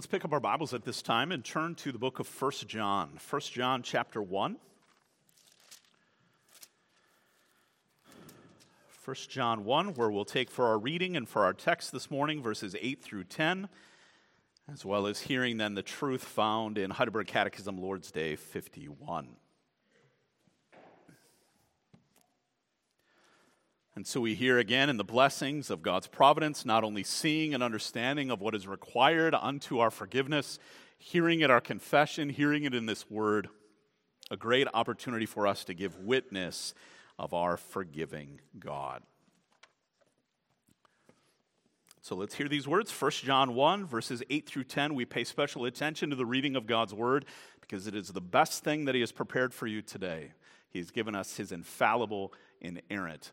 Let's pick up our Bibles at this time and turn to the book of 1 John. 1 John chapter 1. 1 John 1, where we'll take for our reading and for our text this morning, verses 8 through 10, as well as hearing then the truth found in Heidelberg Catechism, Lord's Day 51. And so we hear again in the blessings of God's providence, not only seeing and understanding of what is required unto our forgiveness, hearing it our confession, hearing it in this word, a great opportunity for us to give witness of our forgiving God. So let's hear these words. 1 John 1, verses 8 through 10. We pay special attention to the reading of God's word because it is the best thing that He has prepared for you today. He's given us His infallible, inerrant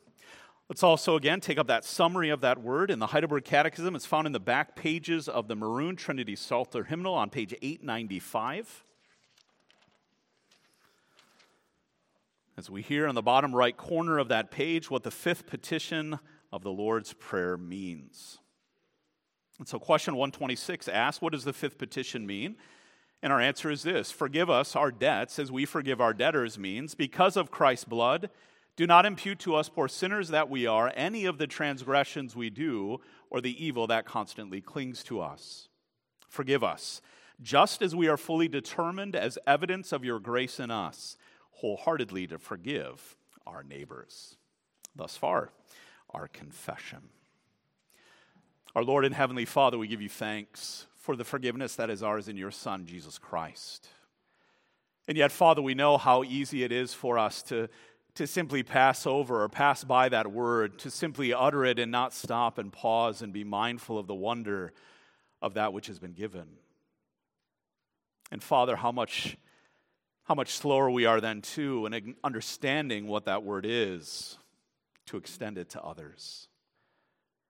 Let's also, again, take up that summary of that word in the Heidelberg Catechism. It's found in the back pages of the Maroon Trinity Psalter Hymnal on page 895. As we hear on the bottom right corner of that page what the fifth petition of the Lord's Prayer means. And so question 126 asks, what does the fifth petition mean? And our answer is this: forgive us our debts as we forgive our debtors means, because of Christ's blood, do not impute to us, poor sinners that we are, any of the transgressions we do or the evil that constantly clings to us. Forgive us, just as we are fully determined as evidence of your grace in us, wholeheartedly to forgive our neighbors. Thus far, our confession. Our Lord and Heavenly Father, we give you thanks for the forgiveness that is ours in your Son, Jesus Christ. And yet, Father, we know how easy it is for us to simply pass over or pass by that word, to simply utter it and not stop and pause and be mindful of the wonder of that which has been given. And Father, how much slower we are then too in understanding what that word is to extend it to others.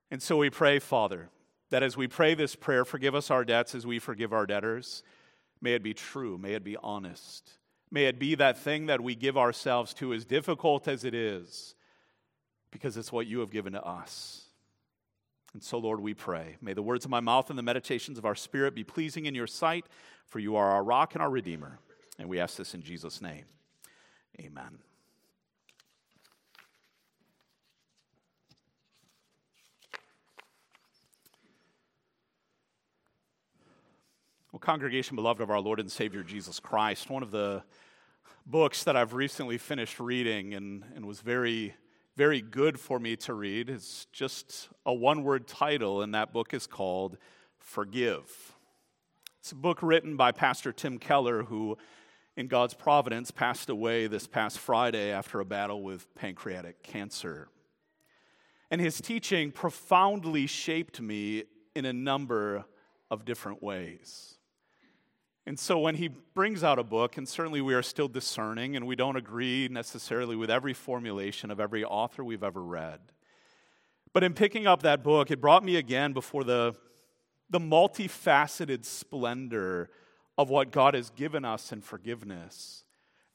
And so we pray, Father, that as we pray this prayer, forgive us our debts as we forgive our debtors, may it be true, may it be honest. May it be that thing that we give ourselves to, as difficult as it is, because it's what you have given to us. And so, Lord, we pray. May the words of my mouth and the meditations of our spirit be pleasing in your sight, for you are our rock and our Redeemer. And we ask this in Jesus' name. Amen. Well, congregation beloved of our Lord and Savior Jesus Christ, one of the books that I've recently finished reading and was very, very good for me to read is just a one-word title, and that book is called Forgive. It's a book written by Pastor Tim Keller, who, in God's providence, passed away this past Friday after a battle with pancreatic cancer. And his teaching profoundly shaped me in a number of different ways. And so when he brings out a book, and certainly we are still discerning, and we don't agree necessarily with every formulation of every author we've ever read. But in picking up that book, it brought me again before the multifaceted splendor of what God has given us in forgiveness,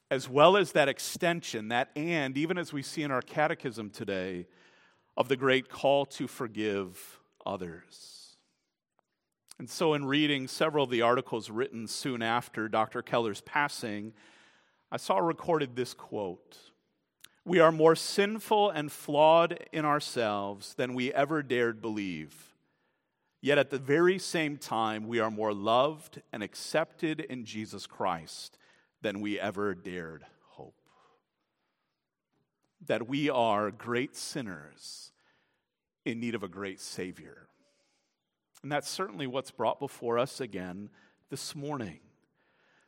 as well as that extension, that and, even as we see in our catechism today, of the great call to forgive others. And so in reading several of the articles written soon after Dr. Keller's passing, I saw recorded this quote: "We are more sinful and flawed in ourselves than we ever dared believe. Yet at the very same time, we are more loved and accepted in Jesus Christ than we ever dared hope." That we are great sinners in need of a great Savior. And that's certainly what's brought before us again this morning.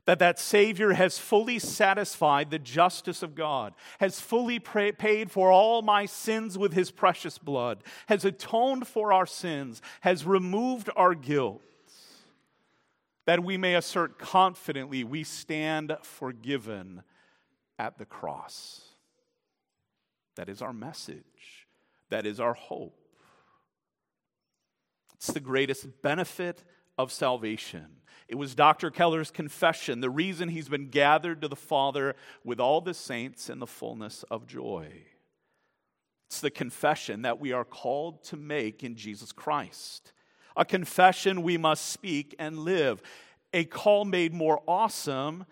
That Savior has fully satisfied the justice of God, has fully paid for all my sins with His precious blood, has atoned for our sins, has removed our guilt. that we may assert confidently we stand forgiven at the cross. That is our message. That is our hope. It's the greatest benefit of salvation. It was Dr. Keller's confession, the reason he's been gathered to the Father with all the saints in the fullness of joy. It's the confession that we are called to make in Jesus Christ. A confession we must speak and live. A call made more awesome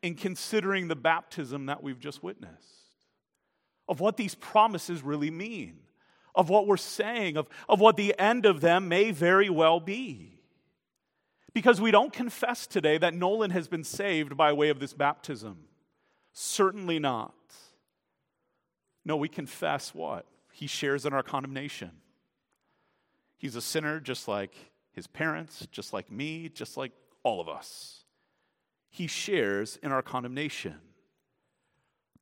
in considering the baptism that we've just witnessed. Of what these promises really mean. Of what we're saying. Of what the end of them may very well be. Because we don't confess today that Nolan has been saved by way of this baptism. Certainly not. No, we confess what? He shares in our condemnation. He's a sinner just like his parents, just like me, just like all of us. He shares in our condemnation,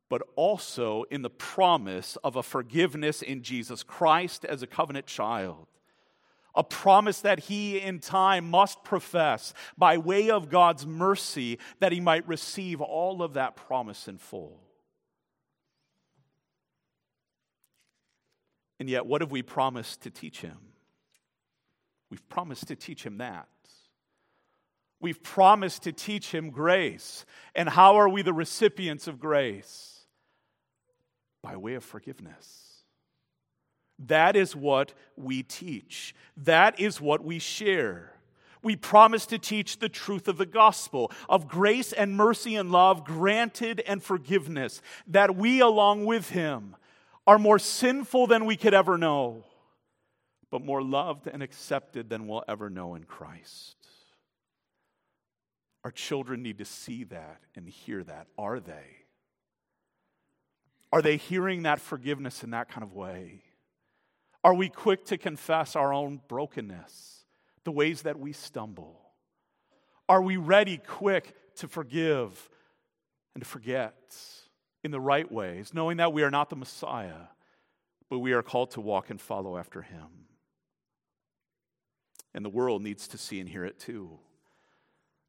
but also in the promise of a forgiveness in Jesus Christ as a covenant child. A promise that he in time must profess by way of God's mercy that he might receive all of that promise in full. And yet, what have we promised to teach him? We've promised to teach him that. We've promised to teach him grace. And how are we the recipients of grace? By way of forgiveness. That is what we teach. That is what we share. We promise to teach the truth of the gospel, of grace and mercy and love granted and forgiveness, that we along with him are more sinful than we could ever know, but more loved and accepted than we'll ever know in Christ. Our children need to see that and hear that. Are they? Are they hearing that forgiveness in that kind of way? Are we quick to confess our own brokenness, the ways that we stumble? Are we ready, quick, to forgive and to forget in the right ways, knowing that we are not the Messiah, but we are called to walk and follow after him? And the world needs to see and hear it too.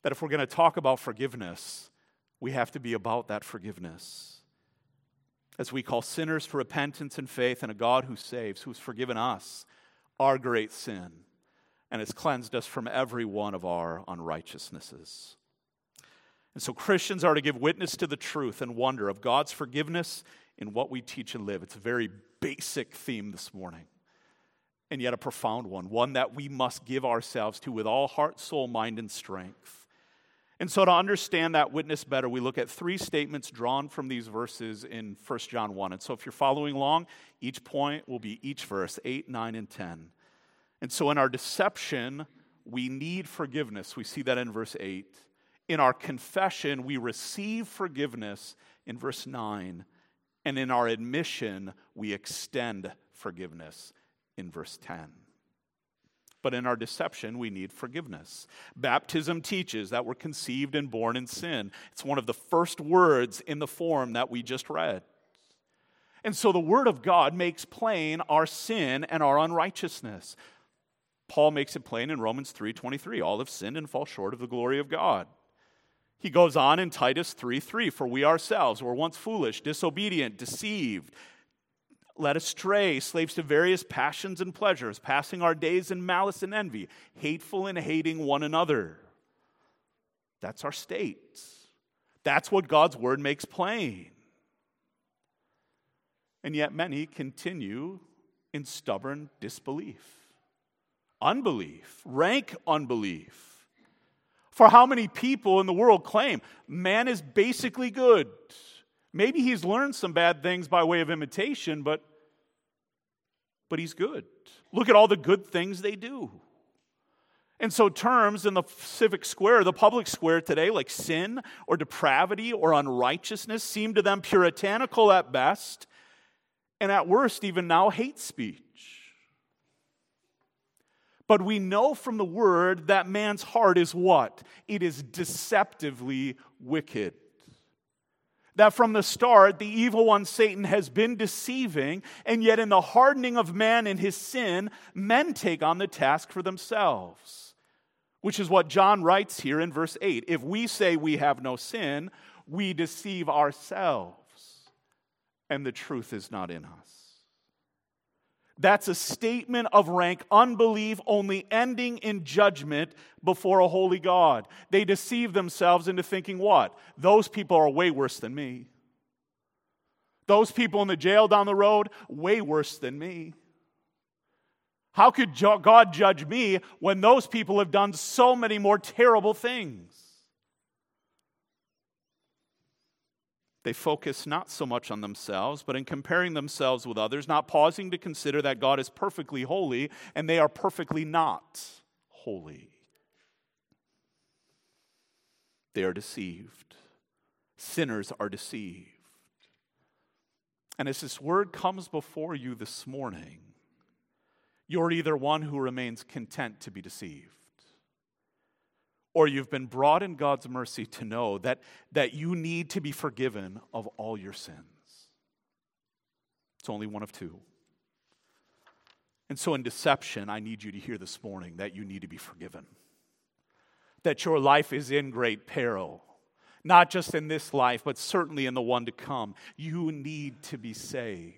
That if we're going to talk about forgiveness, we have to be about that forgiveness. As we call sinners to repentance and faith in a God who saves, who's forgiven us our great sin, and has cleansed us from every one of our unrighteousnesses. And so Christians are to give witness to the truth and wonder of God's forgiveness in what we teach and live. It's a very basic theme this morning. And yet a profound one, one that we must give ourselves to with all heart, soul, mind, and strength. And so to understand that witness better, we look at three statements drawn from these verses in 1 John 1. And so if you're following along, each point will be each verse, 8, 9, and 10. And so in our deception, we need forgiveness. We see that in verse 8. In our confession, we receive forgiveness in verse 9. And in our admission, we extend forgiveness in verse 10. But in our deception, we need forgiveness. Baptism teaches that we're conceived and born in sin. It's one of the first words in the form that we just read. And so the Word of God makes plain our sin and our unrighteousness. Paul makes it plain in Romans 3:23, all have sinned and fall short of the glory of God. He goes on in Titus 3:3, for we ourselves were once foolish, disobedient, deceived, led astray, slaves to various passions and pleasures, passing our days in malice and envy, hateful and hating one another. That's our state. That's what God's word makes plain. And yet many continue in stubborn disbelief. Unbelief, rank unbelief. For how many people in the world claim man is basically good? Maybe he's learned some bad things by way of imitation, but he's good. Look at all the good things they do. And so terms in the civic square, the public square today, like sin or depravity or unrighteousness, seem to them puritanical at best, and at worst, even now, hate speech. But we know from the Word that man's heart is what? It is deceptively wicked. That from the start, the evil one, Satan, has been deceiving, and yet in the hardening of man in his sin, men take on the task for themselves. which is what John writes here in verse 8. If we say we have no sin, we deceive ourselves, and the truth is not in us. That's a statement of rank unbelief, only ending in judgment before a holy God. They deceive themselves into thinking what? Those people are way worse than me. Those people in the jail down the road, way worse than me. How could God judge me when those people have done so many more terrible things? They focus not so much on themselves, but in comparing themselves with others, not pausing to consider that God is perfectly holy and they are perfectly not holy. They are deceived. Sinners are deceived. And as this word comes before you this morning, you're either one who remains content to be deceived, or you've been brought in God's mercy to know that you need to be forgiven of all your sins. It's only one of two. And so in deception, I need you to hear this morning that you need to be forgiven, that your life is in great peril, not just in this life, but certainly in the one to come. You need to be saved.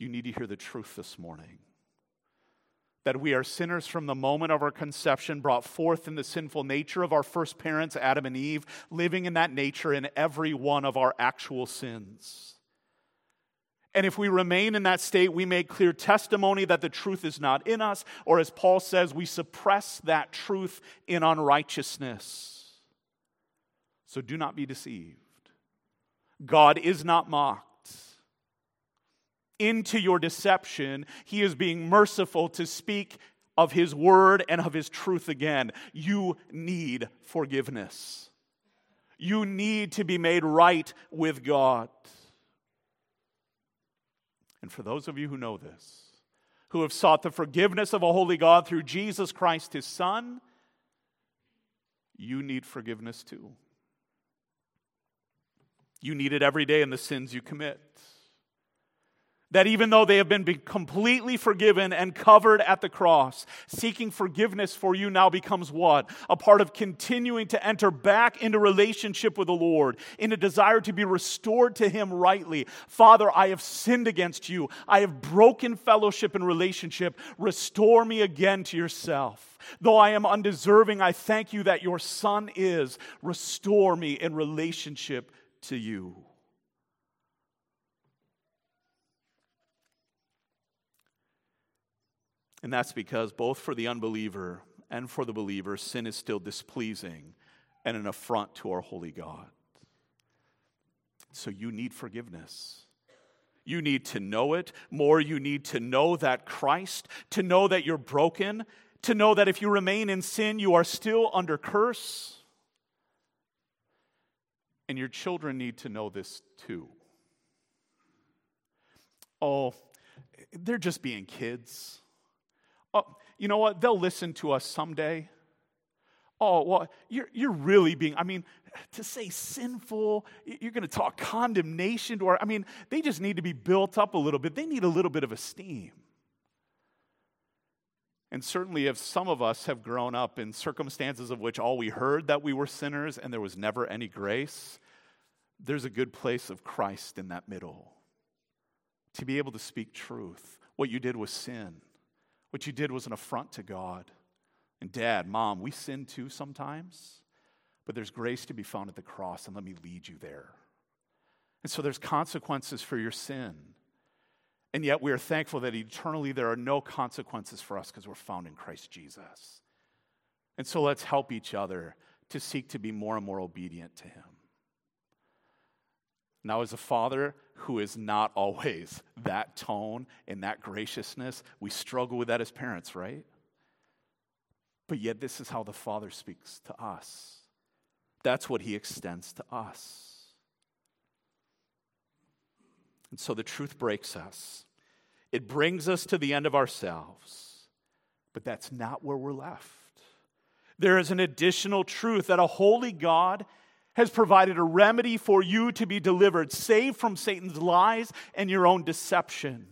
You need to hear the truth this morning, that we are sinners from the moment of our conception, brought forth in the sinful nature of our first parents, Adam and Eve, living in that nature in every one of our actual sins. And if we remain in that state, we make clear testimony that the truth is not in us, or as Paul says, we suppress that truth in unrighteousness. So do not be deceived. God is not mocked. Into your deception, he is being merciful to speak of his word and of his truth again. You need forgiveness. You need to be made right with God. And for those of you who know this, who have sought the forgiveness of a holy God through Jesus Christ, his Son, you need forgiveness too. You need it every day in the sins you commit. That even though they have been completely forgiven and covered at the cross, seeking forgiveness for you now becomes what? A part of continuing to enter back into relationship with the Lord, in a desire to be restored to him rightly. Father, I have sinned against you. I have broken fellowship and relationship. Restore me again to yourself. Though I am undeserving, I thank you that your Son is. Restore me in relationship to you. And that's because both for the unbeliever and for the believer, sin is still displeasing and an affront to our holy God. So you need forgiveness. You need to know it. More, you need to know that Christ, to know that you're broken, to know that if you remain in sin, you are still under curse. And your children need to know this too. Oh, they're just being kids. Oh, you know what? They'll listen to us someday. Oh, well, you're really being, I mean, to say sinful, you're going to talk condemnation to our, I mean, they just need to be built up a little bit. They need a little bit of esteem. And certainly if some of us have grown up in circumstances of which all we heard that we were sinners and there was never any grace, there's a good place of Christ in that middle. To be able to speak truth. What you did was sin. What you did was an affront to God. And Dad, Mom, we sin too sometimes, but there's grace to be found at the cross, and let me lead you there. And so there's consequences for your sin. And yet we are thankful that eternally there are no consequences for us because we're found in Christ Jesus. And so let's help each other to seek to be more and more obedient to him. Now, as a father who is not always that tone and that graciousness, we struggle with that as parents, right? But yet this is how the Father speaks to us. That's what he extends to us. And so the truth breaks us. It brings us to the end of ourselves. But that's not where we're left. There is an additional truth that a holy God has provided a remedy for you to be delivered, saved from Satan's lies and your own deception.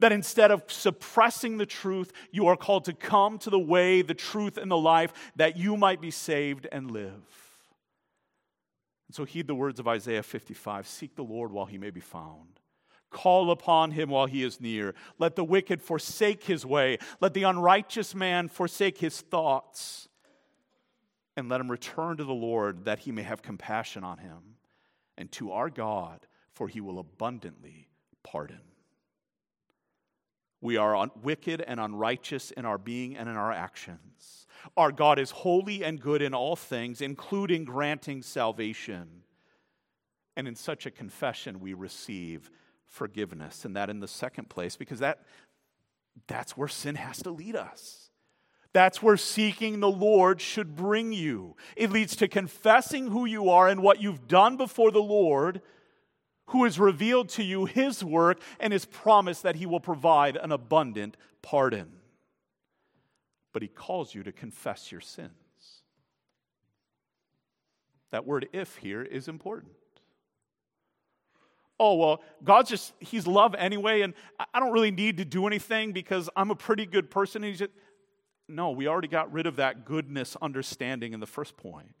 That instead of suppressing the truth, you are called to come to the way, the truth, and the life, that you might be saved and live. And so heed the words of Isaiah 55. Seek the Lord while he may be found. Call upon him while he is near. Let the wicked forsake his way. Let the unrighteous man forsake his thoughts. And let him return to the Lord, that he may have compassion on him. And to our God, for he will abundantly pardon. We are wicked and unrighteous in our being and in our actions. Our God is holy and good in all things, including granting salvation. And in such a confession, we receive forgiveness. And that in the second place, because that's where sin has to lead us. That's where seeking the Lord should bring you. It leads to confessing who you are and what you've done before the Lord, who has revealed to you his work and his promise that he will provide an abundant pardon. But he calls you to confess your sins. That word "if" here is important. Oh, well, God's just, he's love anyway, and I don't really need to do anything because I'm a pretty good person. And he's just, no, we already got rid of that goodness understanding in the first point.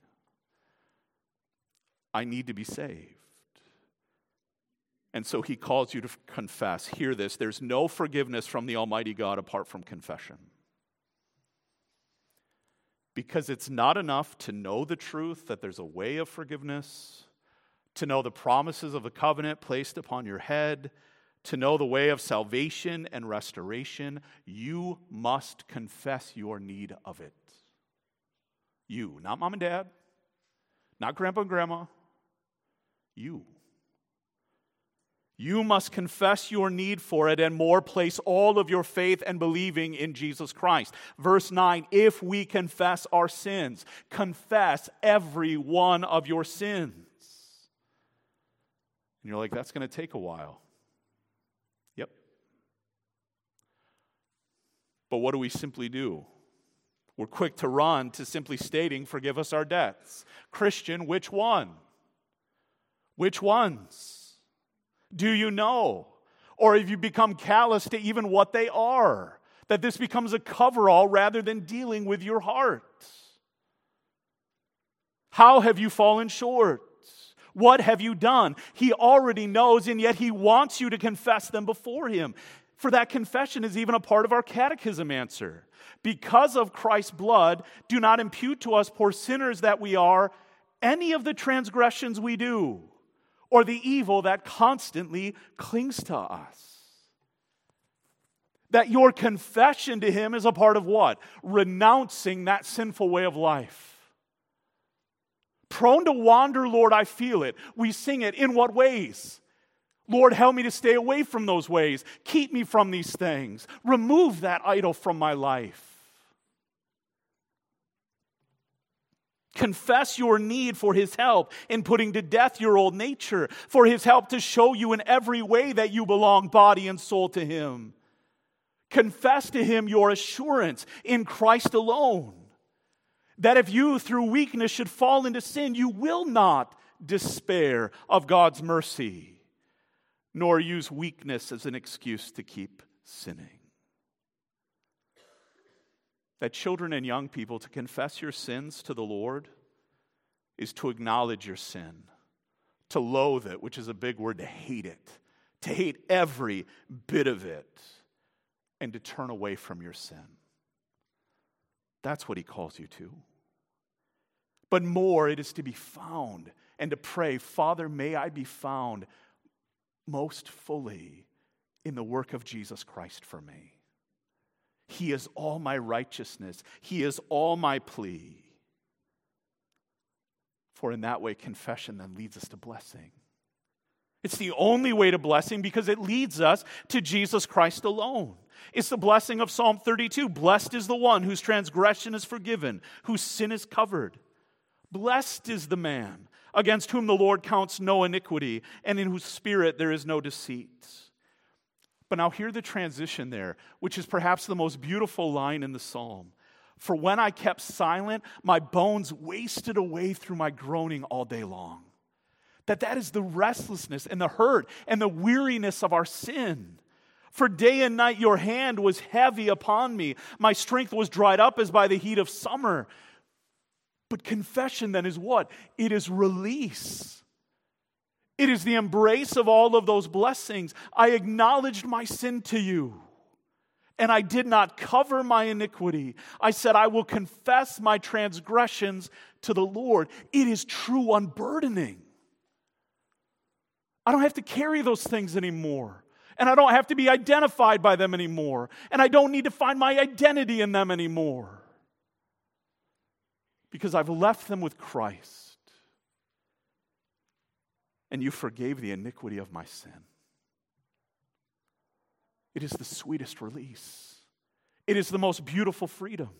I need to be saved. And so he calls you to confess. Hear this, there's no forgiveness from the Almighty God apart from confession. Because it's not enough to know the truth, that there's a way of forgiveness, to know the promises of the covenant placed upon your head, to know the way of salvation and restoration. You must confess your need of it. You, not mom and dad, not grandpa and grandma, you. You must confess your need for it, and more, place all of your faith and believing in Jesus Christ. Verse 9, if we confess our sins, confess every one of your sins. And you're like, that's going to take a while. Yep. But what do we simply do? We're quick to run to simply stating, forgive us our debts. Christian, which one? Which ones? Do you know? Or have you become callous to even what they are? That this becomes a coverall rather than dealing with your heart. How have you fallen short? What have you done? He already knows, and yet he wants you to confess them before him. For that confession is even a part of our catechism answer. Because of Christ's blood, do not impute to us, poor sinners that we are, any of the transgressions we do, or the evil that constantly clings to us. That your confession to him is a part of what? Renouncing that sinful way of life. Prone to wander, Lord, I feel it. We sing it. In what ways? Lord, help me to stay away from those ways. Keep me from these things. Remove that idol from my life. Confess your need for his help in putting to death your old nature, for his help to show you in every way that you belong, body and soul, to him. Confess to him your assurance in Christ alone, that if you through weakness should fall into sin, you will not despair of God's mercy, nor use weakness as an excuse to keep sinning. That children and young people, to confess your sins to the Lord is to acknowledge your sin, to loathe it, which is a big word, to hate it, to hate every bit of it, and to turn away from your sin. That's what he calls you to. But more, it is to be found and to pray, Father, may I be found most fully in the work of Jesus Christ for me. He is all my righteousness. He is all my plea. For in that way, confession then leads us to blessing. It's the only way to blessing because it leads us to Jesus Christ alone. It's the blessing of Psalm 32. Blessed is the one whose transgression is forgiven, whose sin is covered. Blessed is the man against whom the Lord counts no iniquity, and in whose spirit there is no deceit. But now hear the transition there, which is perhaps the most beautiful line in the psalm. For when I kept silent, my bones wasted away through my groaning all day long. That is the restlessness and the hurt and the weariness of our sin. For day and night your hand was heavy upon me. My strength was dried up as by the heat of summer. But confession then is what? It is release. It is the embrace of all of those blessings. I acknowledged my sin to you, and I did not cover my iniquity. I said, I will confess my transgressions to the Lord. It is true unburdening. I don't have to carry those things anymore. And I don't have to be identified by them anymore. And I don't need to find my identity in them anymore. Because I've left them with Christ. And you forgave the iniquity of my sin. It is the sweetest release. It is the most beautiful freedom.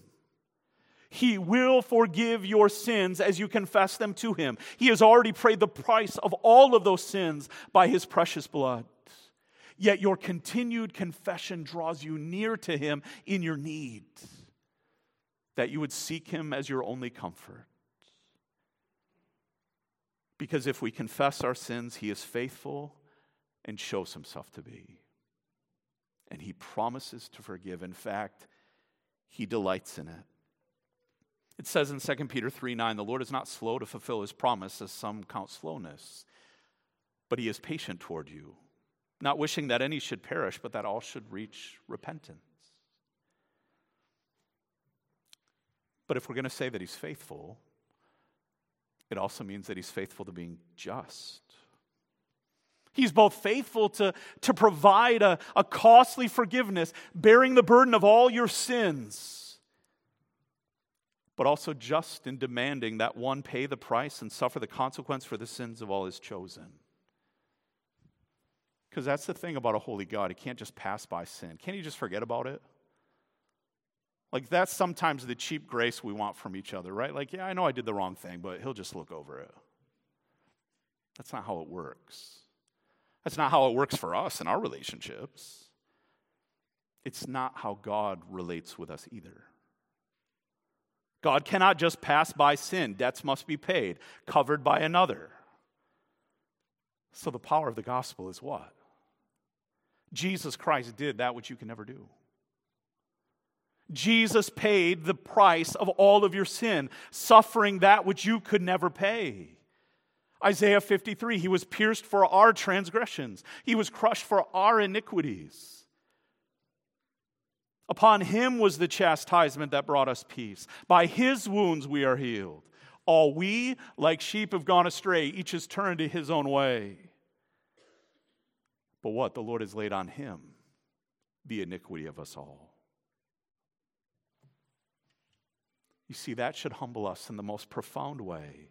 He will forgive your sins as you confess them to Him. He has already paid the price of all of those sins by His precious blood. Yet your continued confession draws you near to Him in your need, that you would seek Him as your only comfort. Because if we confess our sins, He is faithful and shows Himself to be. And He promises to forgive. In fact, He delights in it. It says in 2 Peter 3:9, the Lord is not slow to fulfill His promise, as some count slowness, but He is patient toward you, not wishing that any should perish, but that all should reach repentance. But if we're going to say that He's faithful, it also means that He's faithful to being just. He's both faithful to provide a costly forgiveness, bearing the burden of all your sins, but also just in demanding that one pay the price and suffer the consequence for the sins of all His chosen. Because that's the thing about a holy God. He can't just pass by sin. Can't He just forget about it? Like, that's sometimes the cheap grace we want from each other, right? Like, yeah, I know I did the wrong thing, but He'll just look over it. That's not how it works. That's not how it works for us in our relationships. It's not how God relates with us either. God cannot just pass by sin. Debts must be paid, covered by another. So the power of the gospel is what? Jesus Christ did that which you can never do. Jesus paid the price of all of your sin, suffering that which you could never pay. Isaiah 53, He was pierced for our transgressions. He was crushed for our iniquities. Upon Him was the chastisement that brought us peace. By His wounds we are healed. All we, like sheep, have gone astray. Each has turned to his own way. But what? The Lord has laid on Him the iniquity of us all. You see, that should humble us in the most profound way,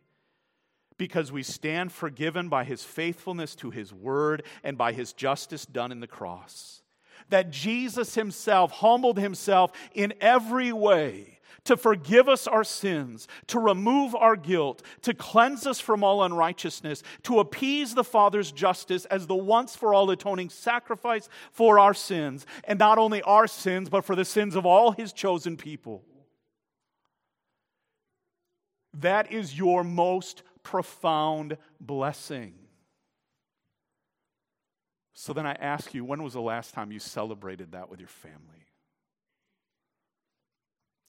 because we stand forgiven by His faithfulness to His word and by His justice done in the cross. That Jesus Himself humbled Himself in every way to forgive us our sins, to remove our guilt, to cleanse us from all unrighteousness, to appease the Father's justice as the once-for-all atoning sacrifice for our sins, and not only our sins, but for the sins of all His chosen people. That is your most profound blessing. So then I ask you, when was the last time you celebrated that with your family?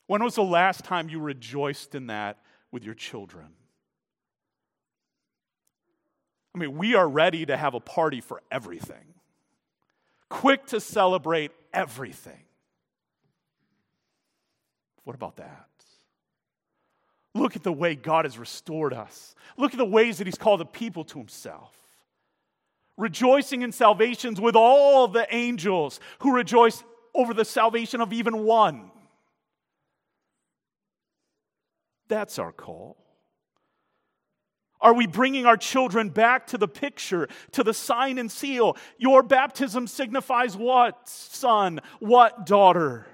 When was the last time you rejoiced in that with your children? I mean, we are ready to have a party for everything, quick to celebrate everything. What about that? Look at the way God has restored us. Look at the ways that He's called the people to Himself. Rejoicing in salvations with all the angels who rejoice over the salvation of even one. That's our call. Are we bringing our children back to the picture, to the sign and seal? Your baptism signifies what, son? What, daughter?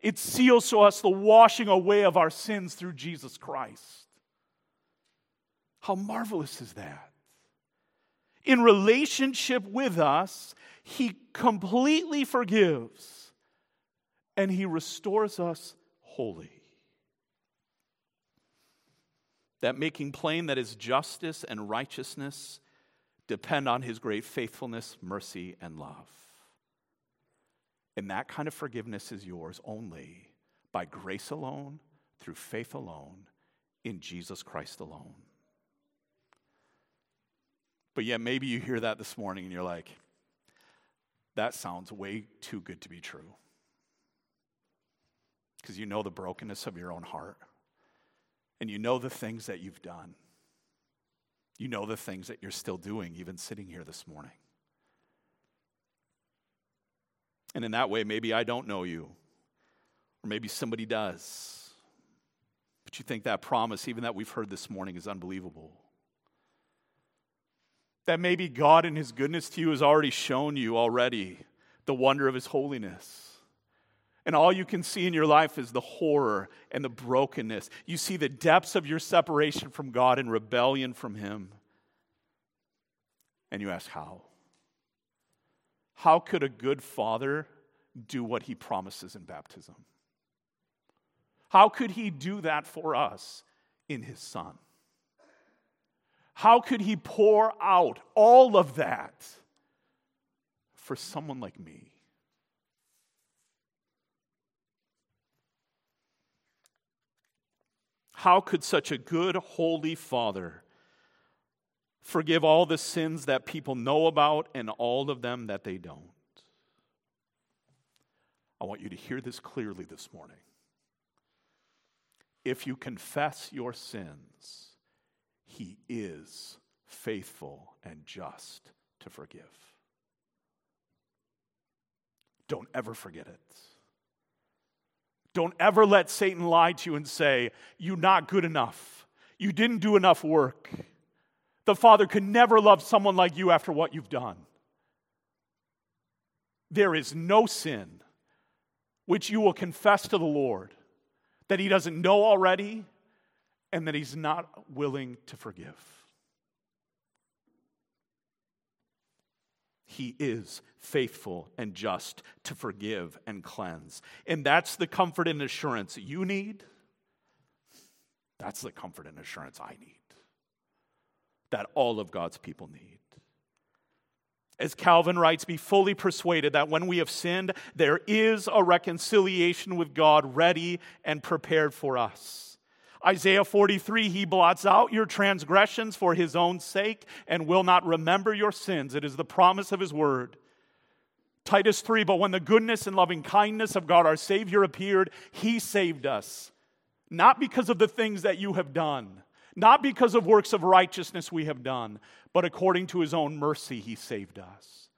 It seals to us the washing away of our sins through Jesus Christ. How marvelous is that? In relationship with us, He completely forgives and He restores us wholly. That making plain that His justice and righteousness depend on His great faithfulness, mercy, and love. And that kind of forgiveness is yours only by grace alone, through faith alone, in Jesus Christ alone. But yeah, maybe you hear that this morning and you're like, that sounds way too good to be true. Because you know the brokenness of your own heart. And you know the things that you've done. You know the things that you're still doing, even sitting here this morning. And in that way, maybe I don't know you. Or maybe somebody does. But you think that promise, even that we've heard this morning, is unbelievable. That maybe God in his goodness to you has already shown you already the wonder of his holiness. And all you can see in your life is the horror and the brokenness. You see the depths of your separation from God and rebellion from him. And you ask, how? How could a good father do what he promises in baptism? How could he do that for us in his son? How could he pour out all of that for someone like me? How could such a good, holy Father forgive all the sins that people know about and all of them that they don't? I want you to hear this clearly this morning. If you confess your sins, he is faithful and just to forgive. Don't ever forget it. Don't ever let Satan lie to you and say, you're not good enough. You didn't do enough work. The Father could never love someone like you after what you've done. There is no sin which you will confess to the Lord that he doesn't know already and that he's not willing to forgive. He is faithful and just to forgive and cleanse. And that's the comfort and assurance you need. That's the comfort and assurance I need. That all of God's people need. As Calvin writes, be fully persuaded that when we have sinned, there is a reconciliation with God ready and prepared for us. Isaiah 43, he blots out your transgressions for his own sake and will not remember your sins. It is the promise of his word. Titus 3, but when the goodness and loving kindness of God our Savior appeared, he saved us. Not because of the things that you have done, not because of works of righteousness we have done, but according to his own mercy he saved us.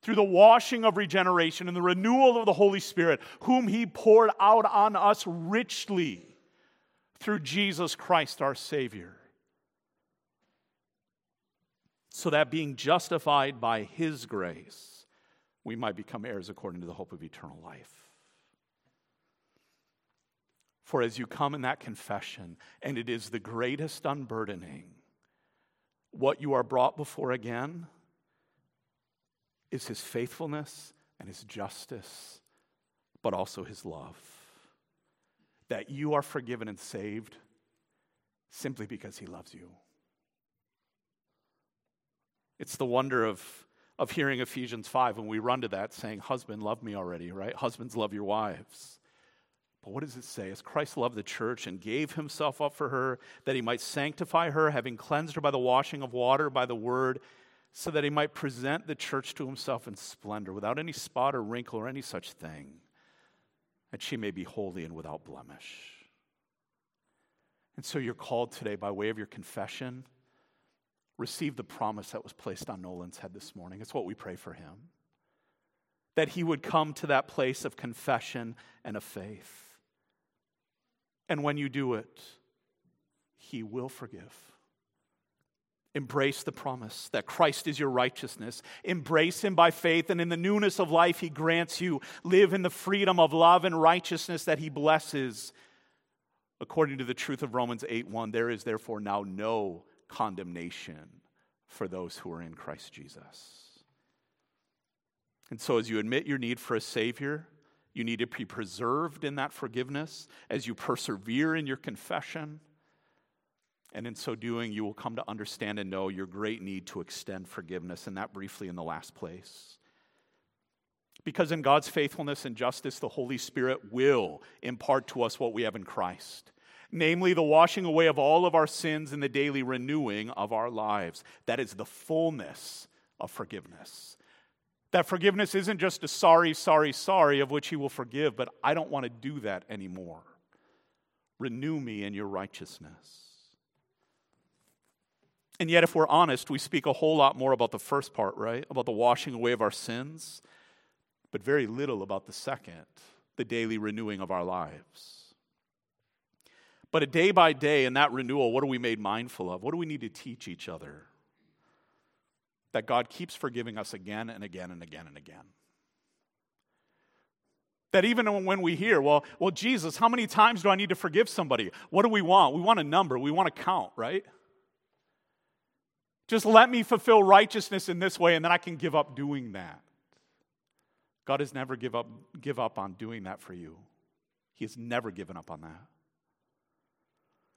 Through the washing of regeneration and the renewal of the Holy Spirit, whom he poured out on us richly. Through Jesus Christ our Savior. So that being justified by his grace, we might become heirs according to the hope of eternal life. For as you come in that confession, and it is the greatest unburdening, what you are brought before again is his faithfulness and his justice, but also his love. That you are forgiven and saved simply because he loves you. It's the wonder of hearing Ephesians 5 when we run to that saying, husband, love me already, right? Husbands, love your wives. But what does it say? As Christ loved the church and gave himself up for her, that he might sanctify her, having cleansed her by the washing of water, by the word, so that he might present the church to himself in splendor, without any spot or wrinkle or any such thing. That she may be holy and without blemish. And so you're called today by way of your confession. Receive the promise that was placed on Nolan's head this morning. It's what we pray for him. That he would come to that place of confession and of faith. And when you do it, he will forgive. Embrace the promise that Christ is your righteousness. Embrace him by faith, and in the newness of life he grants you. Live in the freedom of love and righteousness that he blesses. According to the truth of Romans 8:1, there is therefore now no condemnation for those who are in Christ Jesus. And so as you admit your need for a Savior, you need to be preserved in that forgiveness as you persevere in your confession. And in so doing, you will come to understand and know your great need to extend forgiveness. And that briefly in the last place. Because in God's faithfulness and justice, the Holy Spirit will impart to us what we have in Christ. Namely, the washing away of all of our sins and the daily renewing of our lives. That is the fullness of forgiveness. That forgiveness isn't just a sorry, sorry, sorry of which He will forgive, but I don't want to do that anymore. Renew me in your righteousness. And yet, if we're honest, we speak a whole lot more about the first part, right? About the washing away of our sins, but very little about the second, the daily renewing of our lives. But a day by day in that renewal, what are we made mindful of? What do we need to teach each other? That God keeps forgiving us again and again and again and again. That even when we hear, well, Jesus, how many times do I need to forgive somebody? What do we want? We want a number. We want to count, right? Just let me fulfill righteousness in this way, and then I can give up doing that. God has never give up on doing that for you. He has never given up on that.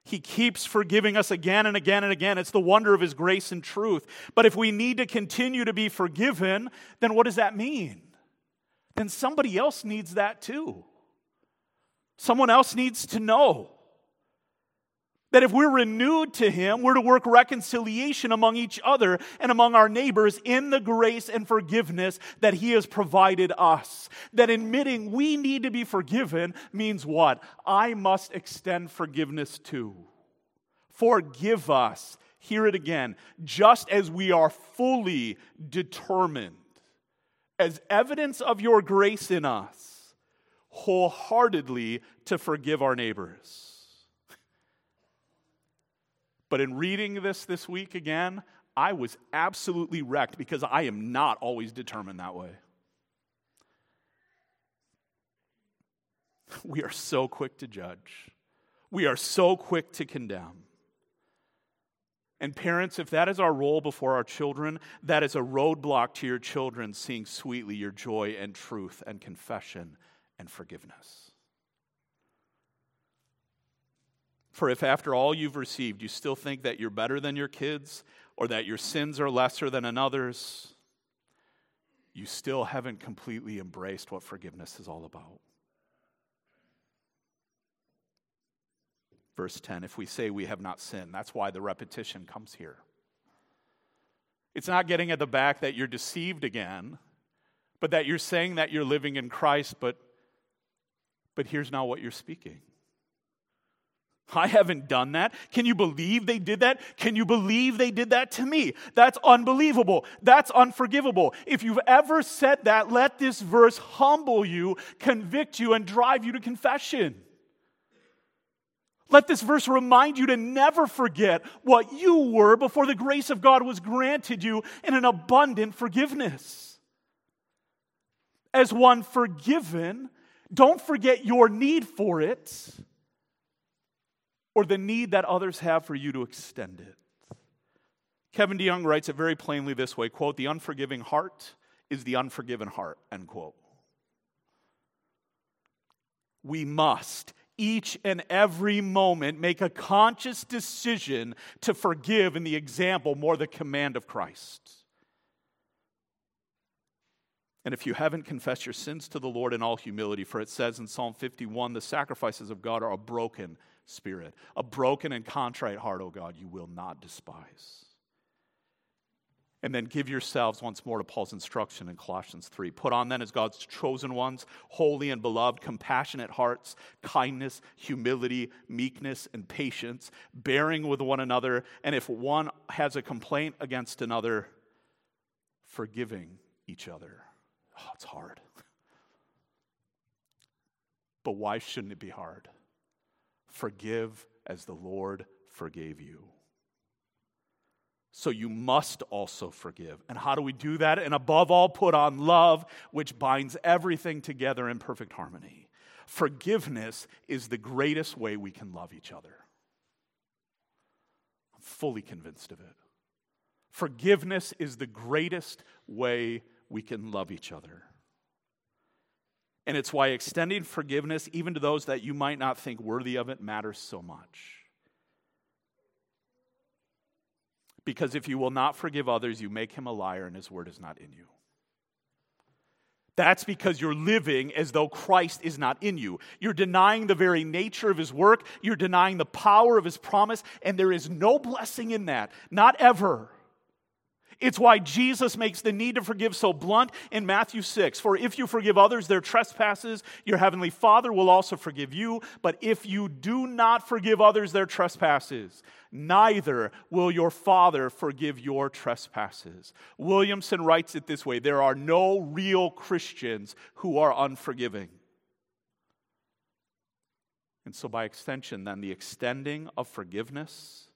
He keeps forgiving us again and again and again. It's the wonder of His grace and truth. But if we need to continue to be forgiven, then what does that mean? Then somebody else needs that too. Someone else needs to know that if we're renewed to Him, we're to work reconciliation among each other and among our neighbors in the grace and forgiveness that He has provided us. That admitting we need to be forgiven means what? I must extend forgiveness too. Forgive us. Hear it again. Just as we are fully determined, as evidence of your grace in us, wholeheartedly to forgive our neighbors. But in reading this week again, I was absolutely wrecked because I am not always determined that way. We are so quick to judge. We are so quick to condemn. And parents, if that is our role before our children, that is a roadblock to your children seeing sweetly your joy and truth and confession and forgiveness. For if after all you've received, you still think that you're better than your kids or that your sins are lesser than another's, you still haven't completely embraced what forgiveness is all about. Verse 10, if we say we have not sinned, that's why the repetition comes here. It's not getting at the back that you're deceived again, but that you're saying that you're living in Christ, but here's now what you're speaking. I haven't done that. Can you believe they did that? Can you believe they did that to me? That's unbelievable. That's unforgivable. If you've ever said that, let this verse humble you, convict you, and drive you to confession. Let this verse remind you to never forget what you were before the grace of God was granted you in an abundant forgiveness. As one forgiven, don't forget your need for it, or the need that others have for you to extend it. Kevin DeYoung writes it very plainly this way, quote, "The unforgiving heart is the unforgiven heart," end quote. We must, each and every moment, make a conscious decision to forgive in the example, more the command of Christ. And if you haven't confessed your sins to the Lord in all humility, for it says in Psalm 51, the sacrifices of God are a broken spirit, a broken and contrite heart, O God, you will not despise. And then give yourselves once more to Paul's instruction in Colossians 3. Put on then as God's chosen ones, holy and beloved, compassionate hearts, kindness, humility, meekness, and patience, bearing with one another, and if one has a complaint against another, forgiving each other. Oh, it's hard. But why shouldn't it be hard? Forgive as the Lord forgave you. So you must also forgive. And how do we do that? And above all, put on love, which binds everything together in perfect harmony. Forgiveness is the greatest way we can love each other. I'm fully convinced of it. Forgiveness is the greatest way we can love each other. And it's why extending forgiveness, even to those that you might not think worthy of it, matters so much. Because if you will not forgive others, you make Him a liar and His word is not in you. That's because you're living as though Christ is not in you. You're denying the very nature of his work. You're denying the power of his promise. And there is no blessing in that. Not ever. It's why Jesus makes the need to forgive so blunt in Matthew 6. For if you forgive others their trespasses, your heavenly Father will also forgive you. But if you do not forgive others their trespasses, neither will your Father forgive your trespasses. Williamson writes it this way: there are no real Christians who are unforgiving. And so by extension, then, the extending of forgiveness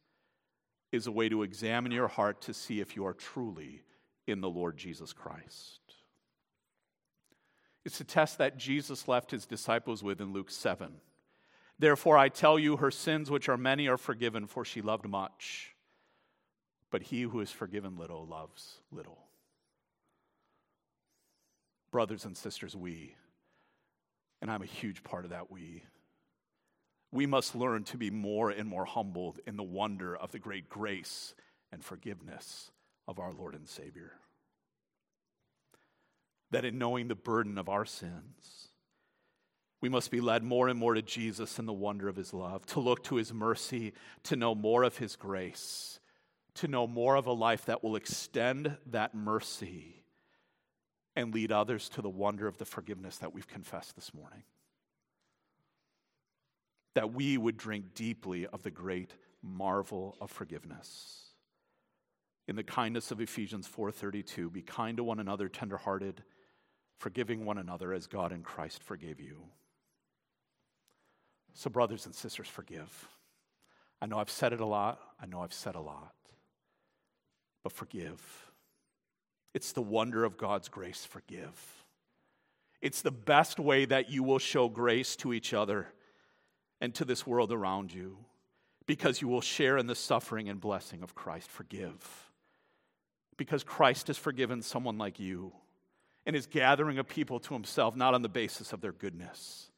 is a way to examine your heart to see if you are truly in the Lord Jesus Christ. It's a test that Jesus left his disciples with in Luke 7. Therefore I tell you, her sins which are many are forgiven, for she loved much. But he who is forgiven little loves little. Brothers and sisters, we, and I'm a huge part of that we must learn to be more and more humbled in the wonder of the great grace and forgiveness of our Lord and Savior. That in knowing the burden of our sins, we must be led more and more to Jesus in the wonder of his love, to look to his mercy, to know more of his grace, to know more of a life that will extend that mercy and lead others to the wonder of the forgiveness that we've confessed this morning. That we would drink deeply of the great marvel of forgiveness. In the kindness of Ephesians 4:32, be kind to one another, tenderhearted, forgiving one another as God in Christ forgave you. So brothers and sisters, forgive. I know I've said it a lot. But forgive. It's the wonder of God's grace. Forgive. It's the best way that you will show grace to each other and to this world around you, because you will share in the suffering and blessing of Christ. Forgive. Because Christ has forgiven someone like you and is gathering a people to himself, not on the basis of their goodness,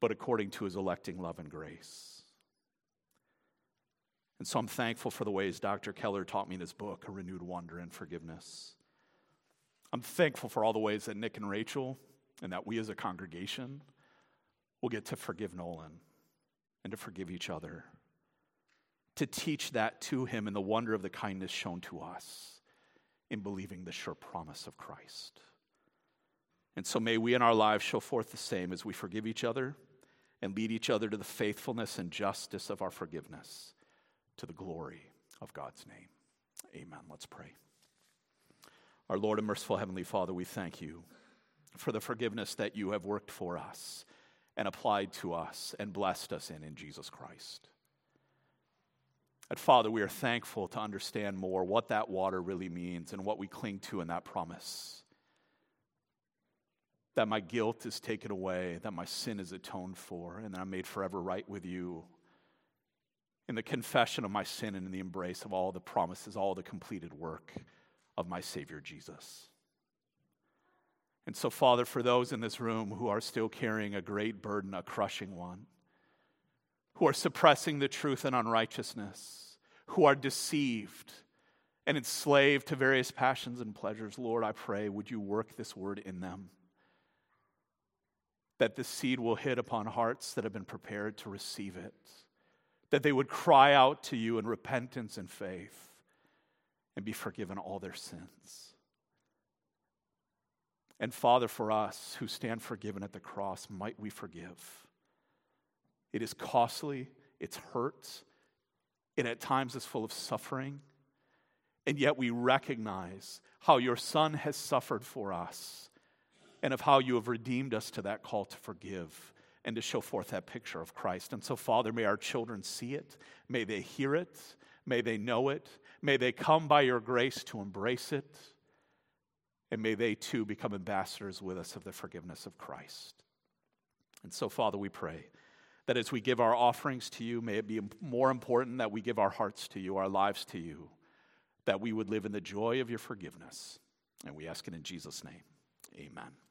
but according to his electing love and grace. And so I'm thankful for the ways Dr. Keller taught me in his book, A Renewed Wonder in Forgiveness. I'm thankful for all the ways that Nick and Rachel, and that we as a congregation, we'll get to forgive Nolan and to forgive each other, to teach that to him in the wonder of the kindness shown to us in believing the sure promise of Christ. And so may we in our lives show forth the same as we forgive each other and lead each other to the faithfulness and justice of our forgiveness, to the glory of God's name. Amen. Let's pray. Our Lord and merciful Heavenly Father, we thank you for the forgiveness that you have worked for us and applied to us and blessed us in Jesus Christ. And Father, we are thankful to understand more what that water really means and what we cling to in that promise. That my guilt is taken away, that my sin is atoned for, and that I'm made forever right with you in the confession of my sin and in the embrace of all the promises, all the completed work of my Savior Jesus. And so, Father, for those in this room who are still carrying a great burden, a crushing one, who are suppressing the truth in unrighteousness, who are deceived and enslaved to various passions and pleasures, Lord, I pray, would you work this word in them, that this seed will hit upon hearts that have been prepared to receive it, that they would cry out to you in repentance and faith and be forgiven all their sins. And Father, for us who stand forgiven at the cross, might we forgive. It is costly, it's hurt, it at times is full of suffering, and yet we recognize how your Son has suffered for us and of how you have redeemed us to that call to forgive and to show forth that picture of Christ. And so, Father, may our children see it, may they hear it, may they know it, may they come by your grace to embrace it, and may they too become ambassadors with us of the forgiveness of Christ. And so, Father, we pray that as we give our offerings to you, may it be more important that we give our hearts to you, our lives to you, that we would live in the joy of your forgiveness. And we ask it in Jesus' name. Amen.